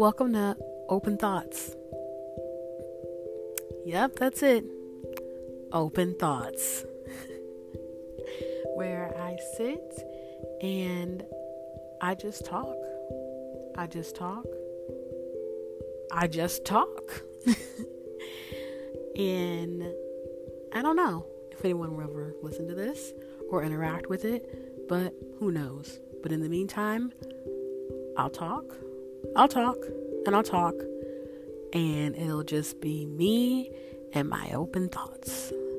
Welcome to Open Thoughts. Yep, that's it. Open Thoughts. Where I sit and I just talk. And I don't know if anyone will ever listen to this or interact with it, but who knows. But in the meantime, I'll talk, and it'll just be me and my open thoughts.